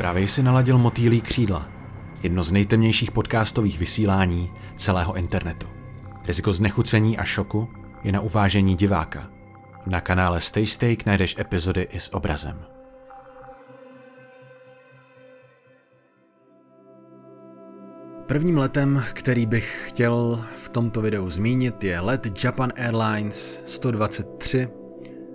Právě si naladil motýlí křídla, jedno z nejtemnějších podcastových vysílání celého internetu. Riziko znechucení a šoku je na uvážení diváka. Na kanále Stay Steak najdeš epizody i s obrazem. Prvním letem, který bych chtěl v tomto videu zmínit, je let Japan Airlines 123,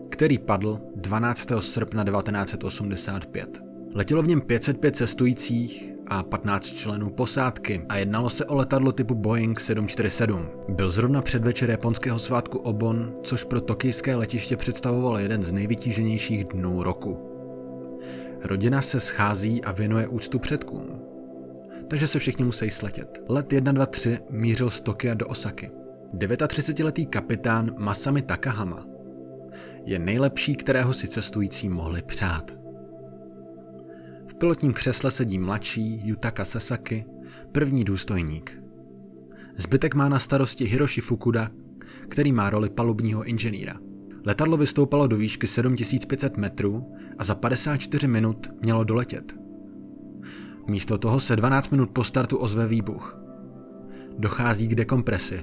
který padl 12. srpna 1985. Letělo v něm 505 cestujících a 15 členů posádky a jednalo se o letadlo typu Boeing 747. Byl zrovna předvečer japonského svátku Obon, což pro tokijské letiště představovalo jeden z nejvytíženějších dnů roku. Rodina se schází a věnuje úctu předkům, takže se všichni musí sletět. Let 123 mířil z Tokia do Osaky. 39-letý kapitán Masami Takahama je nejlepší, kterého si cestující mohli přát. V pilotním křesle sedí mladší Yutaka Sasaki, první důstojník. Zbytek má na starosti Hiroshi Fukuda, který má roli palubního inženýra. Letadlo vystoupalo do výšky 7500 metrů a za 54 minut mělo doletět. Místo toho se 12 minut po startu ozve výbuch. Dochází k dekompresi,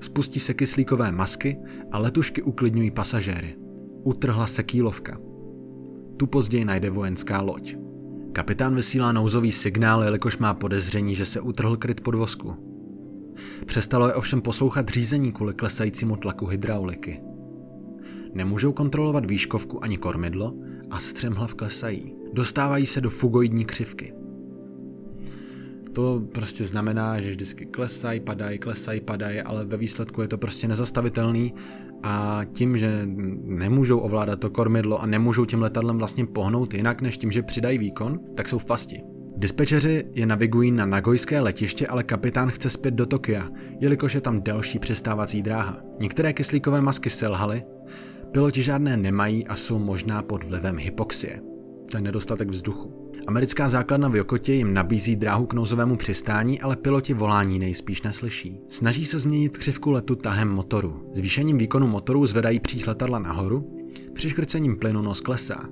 spustí se kyslíkové masky a letušky uklidňují pasažéry. Utrhla se kýlovka. Tu později najde vojenská loď. Kapitán vysílá nouzový signál, jelikož má podezření, že se utrhl kryt podvozku. Přestalo je ovšem poslouchat řízení kvůli klesajícímu tlaku hydrauliky. Nemůžou kontrolovat výškovku ani kormidlo a střemhlav klesají. Dostávají se do fugoidní křivky. To prostě znamená, že vždycky klesají, padají, ale ve výsledku je to prostě nezastavitelný a tím, že nemůžou ovládat to kormidlo a nemůžou tím letadlem vlastně pohnout jinak než tím, že přidají výkon, tak jsou v pasti. Dispečeři je navigují na nagojské letiště, ale kapitán chce zpět do Tokia, jelikož je tam delší přistávací dráha. Některé kyslíkové masky selhaly, piloti žádné nemají a jsou možná pod vlivem hypoxie. To je nedostatek vzduchu. Americká základna v Jokotě jim nabízí dráhu k nouzovému přistání, ale piloti volání nejspíš neslyší. Snaží se změnit křivku letu tahem motoru. Zvýšením výkonu motoru zvedají příč letadla nahoru, při škrcením plynu nos klesá.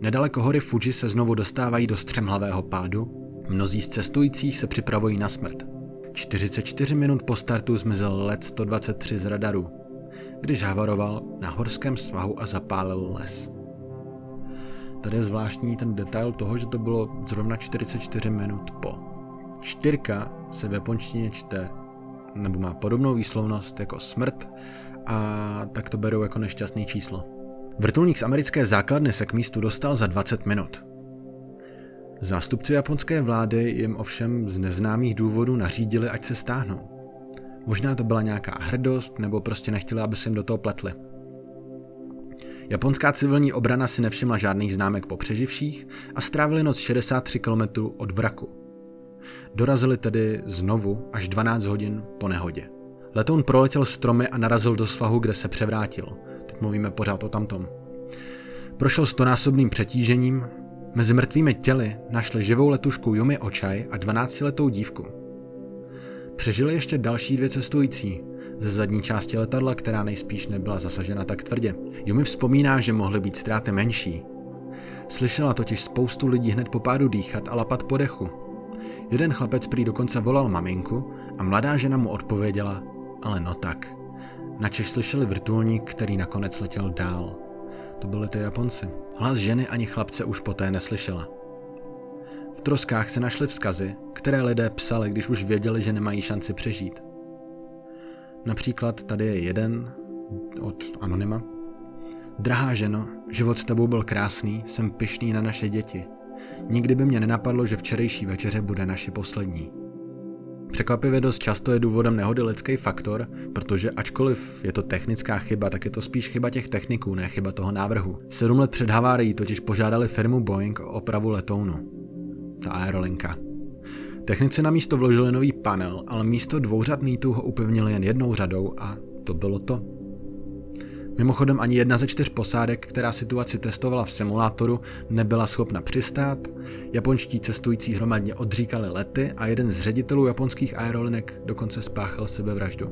Nedaleko hory Fuji se znovu dostávají do střemhlavého pádu, mnozí z cestujících se připravují na smrt. 44 minut po startu zmizel let 123 z radaru, když havaroval na horském svahu a zapálil les. Tady je zvláštní ten detail toho, že to bylo zrovna 44 minut po. Čtyřka se v japonštině čte, nebo má podobnou výslovnost jako smrt, a tak to berou jako nešťastné číslo. Vrtulník z americké základny se k místu dostal za 20 minut. Zástupci japonské vlády jim ovšem z neznámých důvodů nařídili, ať se stáhnou. Možná to byla nějaká hrdost, nebo prostě nechtěli, aby se jim do toho pletli. Japonská civilní obrana si nevšimla žádných známek po přeživších a strávili noc 63 km od vraku. Dorazili tedy znovu až 12 hodin po nehodě. Letoun proletěl stromy a narazil do svahu, kde se převrátil. Teď mluvíme pořád o tamtom. Prošel 100násobným přetížením, mezi mrtvými těly našli živou letušku Yumi Ochai a 12letou dívku. Přežili ještě další dvě cestující ze zadní části letadla, která nejspíš nebyla zasažena tak tvrdě. Yumi vzpomíná, že mohly být ztráty menší. Slyšela totiž spoustu lidí hned po pádu dýchat a lapat po dechu. Jeden chlapec prý dokonce volal maminku a mladá žena mu odpověděla, ale no tak. Načež slyšeli vrtulník, který nakonec letěl dál. To byly ty Japonci. Hlas ženy ani chlapce už poté neslyšela. V troskách se našly vzkazy, které lidé psali, když už věděli, že nemají šanci přežít. Například tady je jeden od anonyma. Drahá ženo, život s tebou byl krásný, jsem pyšný na naše děti. Nikdy by mě nenapadlo, že včerejší večeře bude naše poslední. Překvapivě dost často je důvodem nehody lidský faktor, protože ačkoliv je to technická chyba, tak je to spíš chyba těch techniků, ne chyba toho návrhu. 7 let před havárií totiž požádali firmu Boeing o opravu letounu. Ta aerolinka. Technici na místo vložili nový panel, ale místo 2 řad nýtů ho upevnili jen 1 řadou a to bylo to. Mimochodem ani 1 ze 4 posádek, která situaci testovala v simulátoru, nebyla schopna přistát, japonští cestující hromadně odříkali lety a jeden z ředitelů japonských aerolinek dokonce spáchal sebevraždu.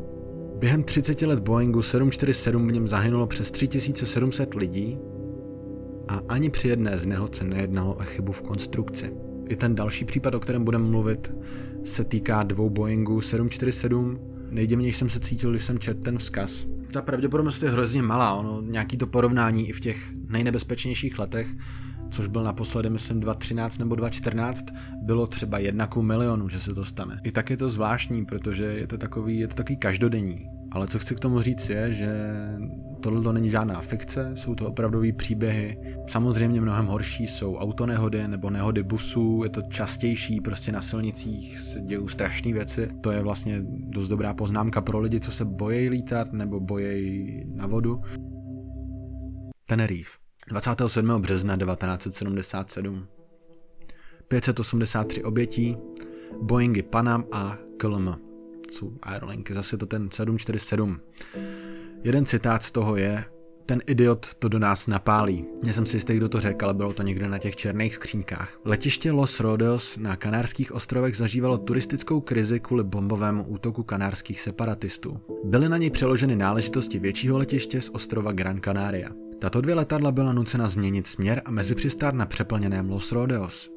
Během 30 let Boeingu 747 v něm zahynulo přes 3700 lidí a ani při jedné z nehod se nejednalo o chybu v konstrukci. I ten další případ, o kterém budeme mluvit, se týká dvou Boeingů 747. Nejdivněji jsem se cítil, když jsem četl ten vzkaz. Ta pravděpodobnost je hrozně malá, ono nějaký to porovnání i v těch nejnebezpečnějších letech, což byl naposledy, myslím, 2013 nebo 2014, bylo třeba 1 ku milionu, že se to stane. I tak je to zvláštní, protože je to takový každodenní. Ale co chci k tomu říct je, že tohle není žádná fikce, jsou to opravdový příběhy. Samozřejmě mnohem horší jsou autonehody nebo nehody busů, je to častější, prostě na silnicích se dějou strašné věci. To je vlastně dost dobrá poznámka pro lidi, co se bojejí lítat nebo bojejí na vodu. Tenerife. 27. března 1977. 583 obětí, Boeingy Panam a KLM. Jsou aerolinky, zase to ten 747. Jeden citát z toho je: ten idiot to do nás napálí. Já jsem si jistý, kdo to řekl, ale bylo to někde na těch černých skřínkách. Letiště Los Rodeos na Kanárských ostrovech zažívalo turistickou krizi kvůli bombovému útoku kanárských separatistů. Byly na něj přeloženy náležitosti většího letiště z ostrova Gran Canaria. Tato dvě letadla byla nucena změnit směr a mezipřistát na přeplněném Los Rodeos.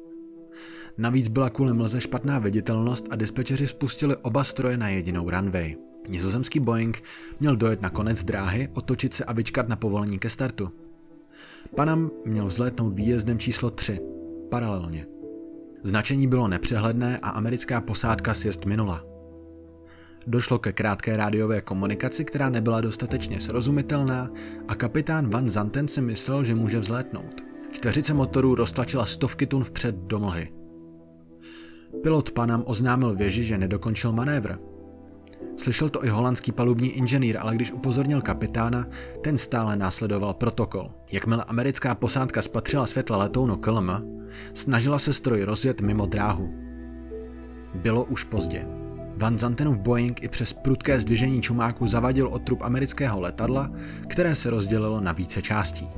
Navíc byla kvůli mlze špatná viditelnost a dispečeři spustili oba stroje na jedinou runway. Nizozemský Boeing měl dojet na konec dráhy, otočit se a vyčkat na povolení ke startu. Panam měl vzlétnout výjezdem číslo 3, paralelně. Značení bylo nepřehledné a americká posádka sjezd minula. Došlo ke krátké rádiové komunikaci, která nebyla dostatečně srozumitelná, a kapitán Van Zanten si myslel, že může vzlétnout. 4 motorů roztlačila 100 tun vpřed do mlhy. Pilot Panam oznámil věži, že nedokončil manévr. Slyšel to i holandský palubní inženýr, ale když upozornil kapitána, ten stále následoval protokol. Jakmile americká posádka spatřila světla letounu KLM, snažila se stroj rozjet mimo dráhu. Bylo už pozdě. Van Zantenův Boeing i přes prudké zdvižení čumáku zavadil od trup amerického letadla, které se rozdělilo na více částí.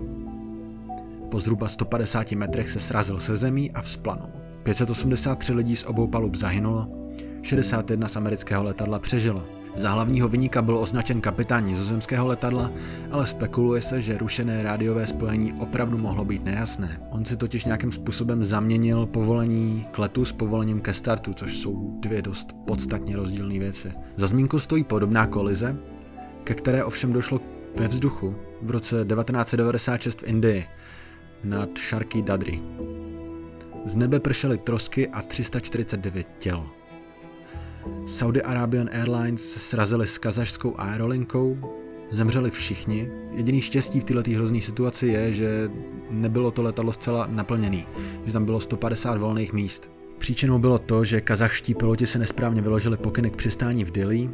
Po zhruba 150 metrech se srazil se zemí a vzplanul. 583 lidí z obou palub zahynulo, 61 z amerického letadla přežilo. Za hlavního viníka byl označen kapitán nizozemského letadla, ale spekuluje se, že rušené rádiové spojení opravdu mohlo být nejasné. On si totiž nějakým způsobem zaměnil povolení k letu s povolením ke startu, což jsou dvě dost podstatně rozdílné věci. Za zmínku stojí podobná kolize, ke které ovšem došlo ve vzduchu v roce 1996 v Indii nad Sharky Dadri. Z nebe pršely trosky a 349 těl. Saudi Arabian Airlines se srazili s kazašskou aerolinkou, zemřeli všichni. Jediný štěstí v této hrozné situaci je, že nebylo to letadlo zcela naplněné, že tam bylo 150 volných míst. Příčinou bylo to, že kazachští piloti se nesprávně vyložili pokyny k přistání v Dillí.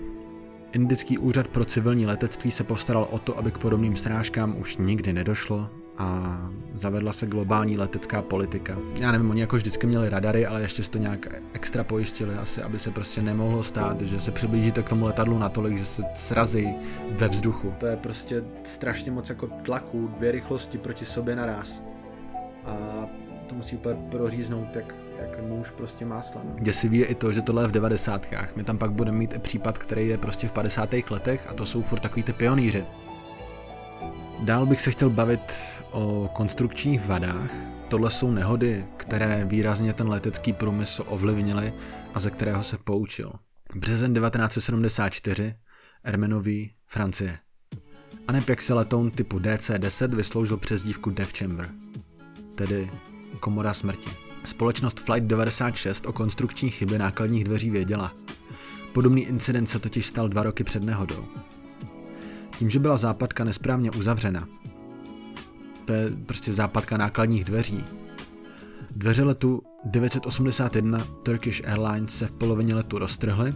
Indický úřad pro civilní letectví se postaral o to, aby k podobným srážkám už nikdy nedošlo, a zavedla se globální letecká politika. Já nevím, oni jako vždycky měli radary, ale ještě se to nějak extra pojistili asi, aby se prostě nemohlo stát, že se přiblížíte k tomu letadlu natolik, že se srazí ve vzduchu. To je prostě strašně moc jako tlaku, dvě rychlosti proti sobě naraz. A to musí úplně proříznout, jak nůž prostě máslem. Děsivý je i to, že tohle je v 90. My tam pak budeme mít i případ, který je prostě v 50. letech, a to jsou furt takový ty pionýři. Dál bych se chtěl bavit o konstrukčních vadách. Tohle jsou nehody, které výrazně ten letecký průmysl ovlivnily a ze kterého se poučil. Březen 1974, Ermenový, Francie. A nepěk se letoun typu DC-10 vysloužil přezdívku Death Chamber, tedy komora smrti. Společnost Flight 96 o konstrukční chybě nákladních dveří věděla. Podobný incident se totiž stal 2 roky před nehodou. Tím, že byla západka nesprávně uzavřena. To je prostě západka nákladních dveří. Dveře letu 981 Turkish Airlines se v polovině letu roztrhly,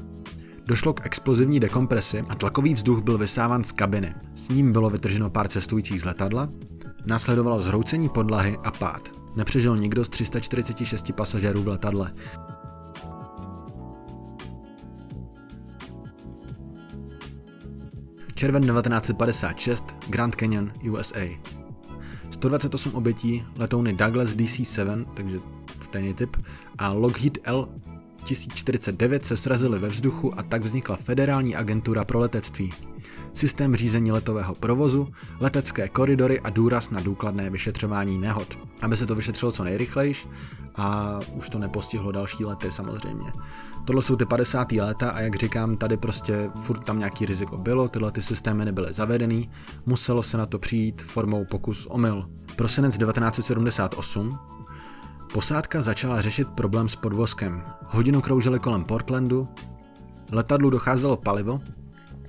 došlo k explozivní dekompresi a tlakový vzduch byl vysáván z kabiny. S ním bylo vytrženo pár cestujících z letadla, následovalo zhroucení podlahy a pád. Nepřežil nikdo z 346 pasažérů v letadle. Červen 1956, Grand Canyon, USA. 128 obětí, letouny Douglas DC 7, takže stejný typ, a Lockheed L 1049 se srazily ve vzduchu, a tak vznikla Federální agentura pro letectví. systém řízení letového provozu, letecké koridory a důraz na důkladné vyšetřování nehod, aby se to vyšetřilo co nejrychlejš a už to nepostihlo další lety samozřejmě. Tohle jsou ty 50. léta a jak říkám, tady prostě furt tam nějaký riziko bylo, tyhle ty systémy nebyly zavedený, muselo se na to přijít formou pokus omyl. Prosinec 1978. Posádka začala řešit problém s podvozkem. Hodinu kroužili kolem Portlandu, letadlu docházelo palivo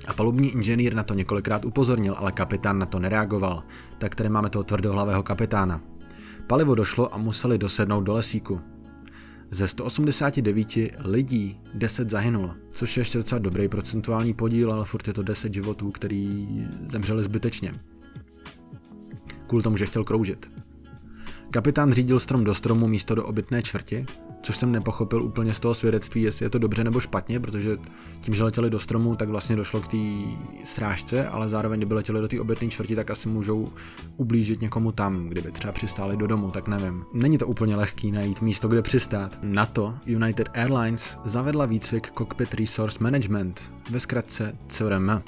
a palubní inženýr na to několikrát upozornil, ale kapitán na to nereagoval. Tak tady máme toho tvrdohlavého kapitána. Palivo došlo a museli dosednout do lesíku. Ze 189 lidí 10 zahynulo, což je ještě docela dobrý procentuální podíl, ale furt je to 10 životů, který zemřeli zbytečně. Kvůli tomu, že chtěl kroužit. Kapitán řídil strom do stromu místo do obytné čtvrti, což jsem nepochopil úplně z toho svědectví, jestli je to dobře nebo špatně, protože tím, že letěli do stromu, tak vlastně došlo k té srážce, ale zároveň kdyby letěli do té obytné čtvrti, tak asi můžou ublížit někomu tam, kdyby třeba přistáli do domu, tak nevím. Není to úplně lehký najít místo, kde přistát. Na to United Airlines zavedla výcvik Cockpit Resource Management, ve zkratce CRM,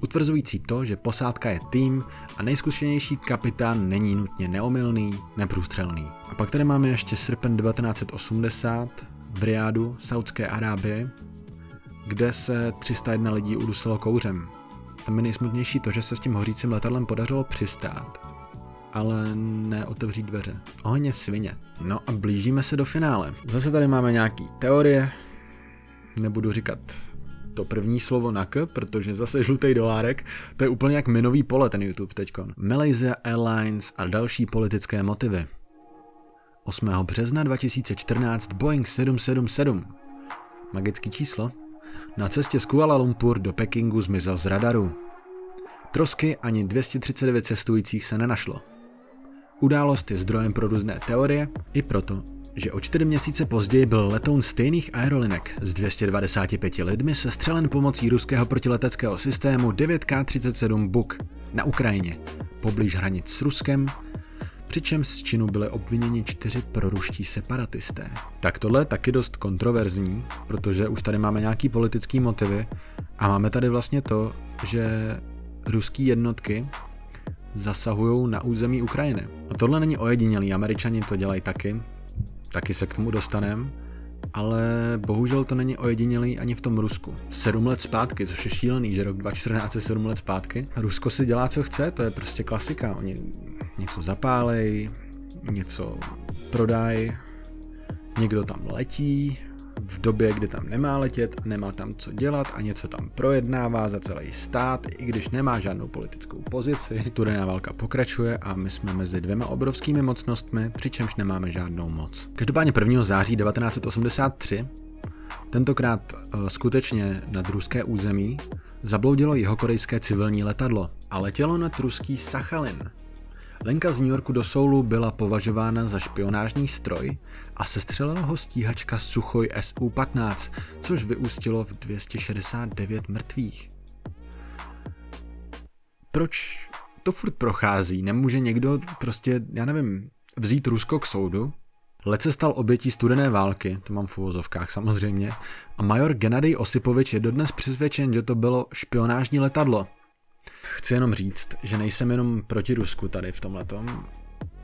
utvrzující to, že posádka je tým a nejzkušenější kapitán není nutně neomylný, neprůstřelný. A pak tady máme ještě srpen 1980 v Riádu, Saudské Arábie, kde se 301 lidí udusilo kouřem. Tam je nejsmutnější to, že se s tím hořícím letadlem podařilo přistát, ale neotevřít dveře. Oheň je svině. No a blížíme se do finále. Zase tady máme nějaký teorie, nebudu říkat to první slovo na K, protože zase žlutý dolárek, to je úplně jak minový pole ten YouTube teďkon. Malaysia Airlines a další politické motivy. 8. března 2014 Boeing 777. Magické číslo. Na cestě z Kuala Lumpur do Pekingu zmizel z radaru. Trosky ani 239 cestujících se nenašlo. Událost je zdrojem pro různé teorie i proto, že o 4 měsíce později byl letoun stejných aerolinek s 295 lidmi sestřelen pomocí ruského protileteckého systému 9K-37 Buk na Ukrajině, poblíž hranic s Ruskem, přičemž z činu byly obviněni 4 proruští separatisté. Tak tohle je taky dost kontroverzní, protože už tady máme nějaký politický motivy a máme tady vlastně to, že ruský jednotky zasahují na území Ukrajiny. A tohle není ojedinělý, Američani to dělají taky se k tomu dostaneme, ale bohužel to není ojedinělý ani v tom Rusku. 7 let zpátky, což je šílený, že rok 2014 je 7 let zpátky. Rusko si dělá, co chce, to je prostě klasika. Oni něco zapálej, něco prodají, někdo tam letí v době, kdy tam nemá letět, nemá tam co dělat a něco tam projednává za celý stát, i když nemá žádnou politickou pozici. Studená válka pokračuje a my jsme mezi dvěma obrovskými mocnostmi, přičemž nemáme žádnou moc. Každopádně 1. září 1983, tentokrát skutečně nad ruské území, zabloudilo jihokorejské civilní letadlo a letělo nad ruský Sachalin. Linka z New Yorku do Soulu byla považována za špionážní stroj a sestřelila ho stíhačka Suchoj SU-15, což vyústilo v 269 mrtvých. Proč to furt prochází? Nemůže někdo prostě, já nevím, vzít Rusko k soudu? Let se stal obětí studené války, to mám v uvozovkách samozřejmě, a major Gennady Osipovič je dodnes přesvědčen, že to bylo špionážní letadlo. Chci jenom říct, že nejsem jenom proti Rusku tady v tomhletom,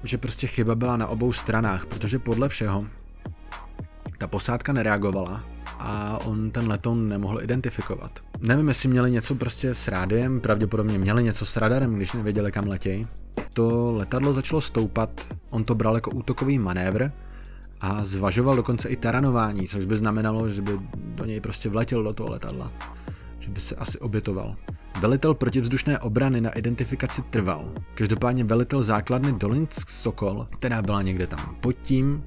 že prostě chyba byla na obou stranách, protože podle všeho ta posádka nereagovala a on ten letoun nemohl identifikovat. Nevím, jestli měli něco prostě s rádiem, pravděpodobně měli něco s radarem, když nevěděli, kam letějí. To letadlo začalo stoupat, on to bral jako útokový manévr a zvažoval dokonce i taranování, což by znamenalo, že by do něj prostě vletěl do toho letadla, že by se asi obětoval. Velitel protivzdušné obrany na identifikaci trval. Každopádně velitel základny Dolinsk Sokol, která byla někde tam pod tím,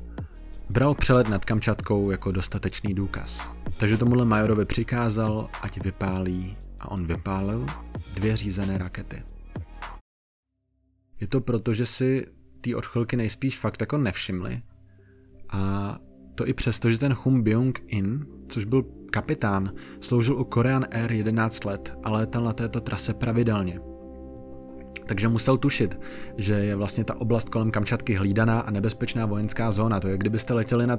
bral přelet nad Kamčatkou jako dostatečný důkaz. Takže tomuhle majorovi přikázal, ať vypálí, a on vypálil 2 řízené rakety. Je to proto, že si ty odchylky nejspíš fakt jako nevšimli, a to i přesto, že ten Hum Byung-In, což byl kapitán, sloužil u Korean Air 11 let a létal na této trase pravidelně. Takže musel tušit, že je vlastně ta oblast kolem Kamčatky hlídaná a nebezpečná vojenská zóna. To je, kdybyste letěli na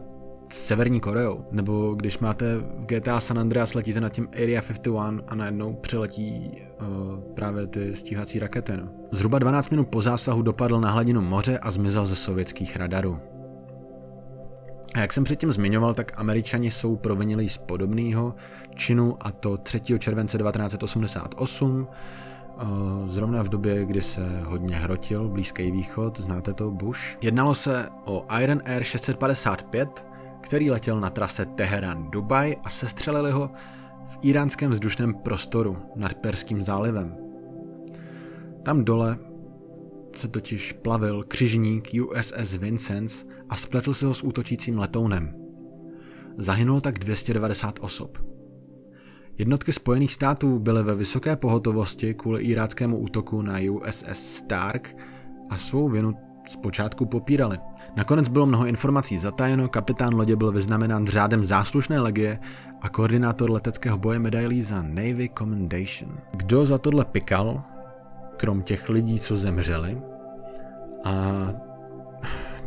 Severní Koreou. Nebo když máte v GTA San Andreas, letíte nad tím Area 51 a najednou přiletí právě ty stíhací rakety. No. Zhruba 12 minut po zásahu dopadl na hladinu moře a zmizel ze sovětských radarů. A jak jsem předtím zmiňoval, tak Američani jsou provinili z podobného činu, a to 3. července 1988, zrovna v době, kdy se hodně hrotil Blízký východ, znáte to, Bush. Jednalo se o Iran Air 655, který letěl na trase Teherán-Dubaj a sestřelili ho v iránském vzdušném prostoru nad Perským zálivem. Tam dole se totiž plavil křižník USS Vincens a spletl se ho s útočícím letounem. Zahynulo tak 290 osob. Jednotky Spojených států byly ve vysoké pohotovosti kvůli iráckému útoku na USS Stark a svou vinu zpočátku popírali. Nakonec bylo mnoho informací zatajeno, kapitán lodě byl vyznamenán řádem záslušné legie a koordinátor leteckého boje medailí za Navy Commendation. Kdo za tohle pikal, krom těch lidí, co zemřeli? A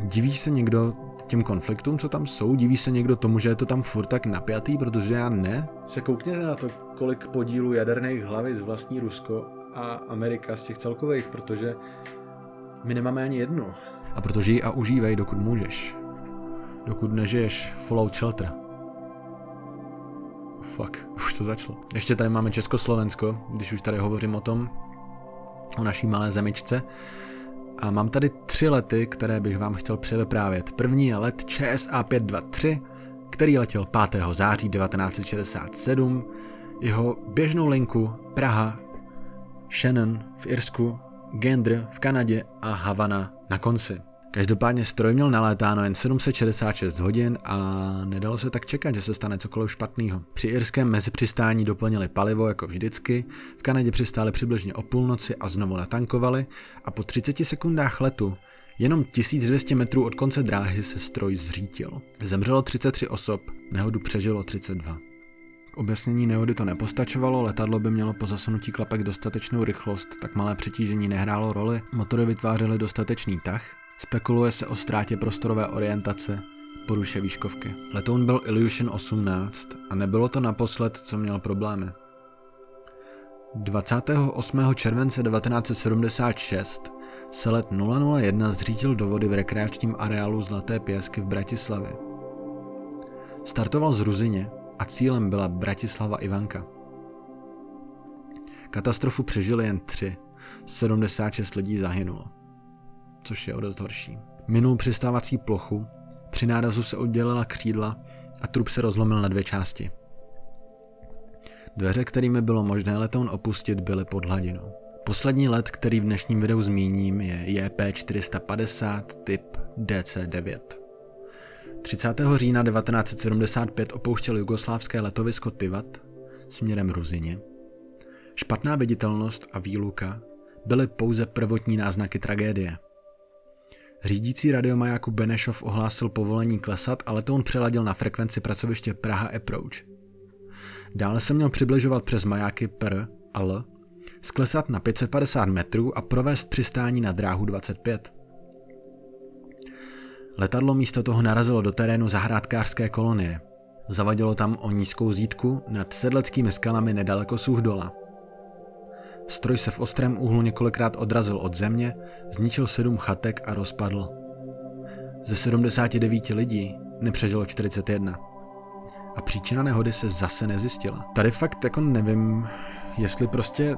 diví se někdo těm konfliktům, co tam jsou? Diví se někdo tomu, že je to tam furt tak napjatý? Protože já ne. Se koukněte na to, kolik podílu jaderných hlavic vlastní Rusko a Amerika z těch celkových, protože my nemáme ani jednu. A proto žij a užívej, dokud můžeš. Dokud nežiješ, follow shelter. Fuck, už to začalo. Ještě tady máme Československo, když už tady hovořím o tom, o naší malé zemičce. A mám tady 3 lety, které bych vám chtěl převyprávět. První je let ČSA 523, který letěl 5. září 1967. Jeho běžnou linku Praha, Shannon v Irsku, Gander v Kanadě a Havana na konci. Každopádně stroj měl nalétáno jen 766 hodin a nedalo se tak čekat, že se stane cokoliv špatného. Při irském mezipřistání doplnili palivo jako vždycky, v Kanadě přistáli přibližně o půlnoci a znovu natankovali a po 30 sekundách letu jenom 1200 metrů od konce dráhy se stroj zřítil. Zemřelo 33 osob, nehodu přežilo 32. Objasnění nehody to nepostačovalo, letadlo by mělo po zasunutí klapek dostatečnou rychlost, tak malé přetížení nehrálo roli, motory vytvářely dostatečný tah, spekuluje se o ztrátě prostorové orientace, poruše výškovky. Letoun byl Illusion 18 a nebylo to naposled, co měl problémy. 28. července 1976 se let 001 zřítil do vody v rekreačním areálu Zlaté písky v Bratislavě. Startoval z Ruzině a cílem byla Bratislava Ivanka. Katastrofu přežili jen 3, 76 lidí zahynulo, což je o dost horší. Minul přistávací plochu, při nárazu se oddělila křídla a trup se rozlomil na 2 části. Dveře, kterými bylo možné letoun opustit, byly pod hladinou. Poslední let, který v dnešním videu zmíním, je JP 450 typ DC-9. 30. října 1975 opouštěl jugoslávské letovisko Tivat směrem Ruzině. Špatná viditelnost a výluka byly pouze prvotní náznaky tragédie. Řídící radiomajáku Benešov ohlásil povolení klesat a letoun přeladil na frekvenci pracoviště Praha Approach. Dále se měl přibližovat přes majáky PR a L, sklesat na 550 metrů a provést přistání na dráhu 25. Letadlo místo toho narazilo do terénu zahrádkářské kolonie. Zavadilo tam o nízkou zítku nad sedleckými skalami nedaleko Sůhdola. Stroj se v ostrém úhlu několikrát odrazil od země, zničil 7 chatek a rozpadl. Ze 79 lidí nepřežilo 41. A příčina nehody se zase nezjistila. Tady fakt jako nevím, jestli prostě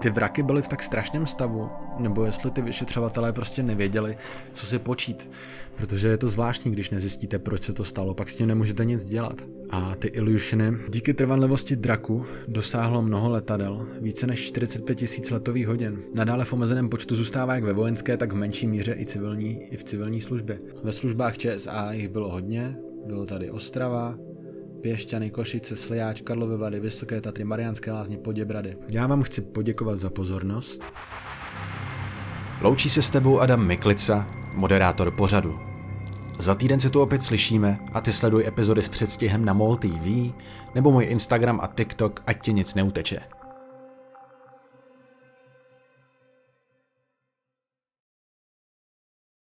ty vraky byly v tak strašném stavu, nebo jestli ty vyšetřovatelé prostě nevěděli, co si počít. Protože je to zvláštní, když nezjistíte, proč se to stalo, pak s tím nemůžete nic dělat. A ty Illusiony díky trvanlivosti draku dosáhlo mnoho letadel, více než 45 000 letových hodin. Nadále v omezeném počtu zůstává jak ve vojenské, tak v menší míře i v civilní službě. Ve službách ČSA jich bylo hodně, bylo tady Ostrava, Pěšťany, Košice, Sliáč, Karlovy Vary, Vysoké Tatry, Mariánské Lázně, Poděbrady. Já vám chci poděkovat za pozornost. Loučí se s tebou Adam Miklica, moderátor pořadu. Za týden se tu opět slyšíme a ty sleduj epizody s předstihem na MOL TV nebo můj Instagram a TikTok, ať ti nic neuteče.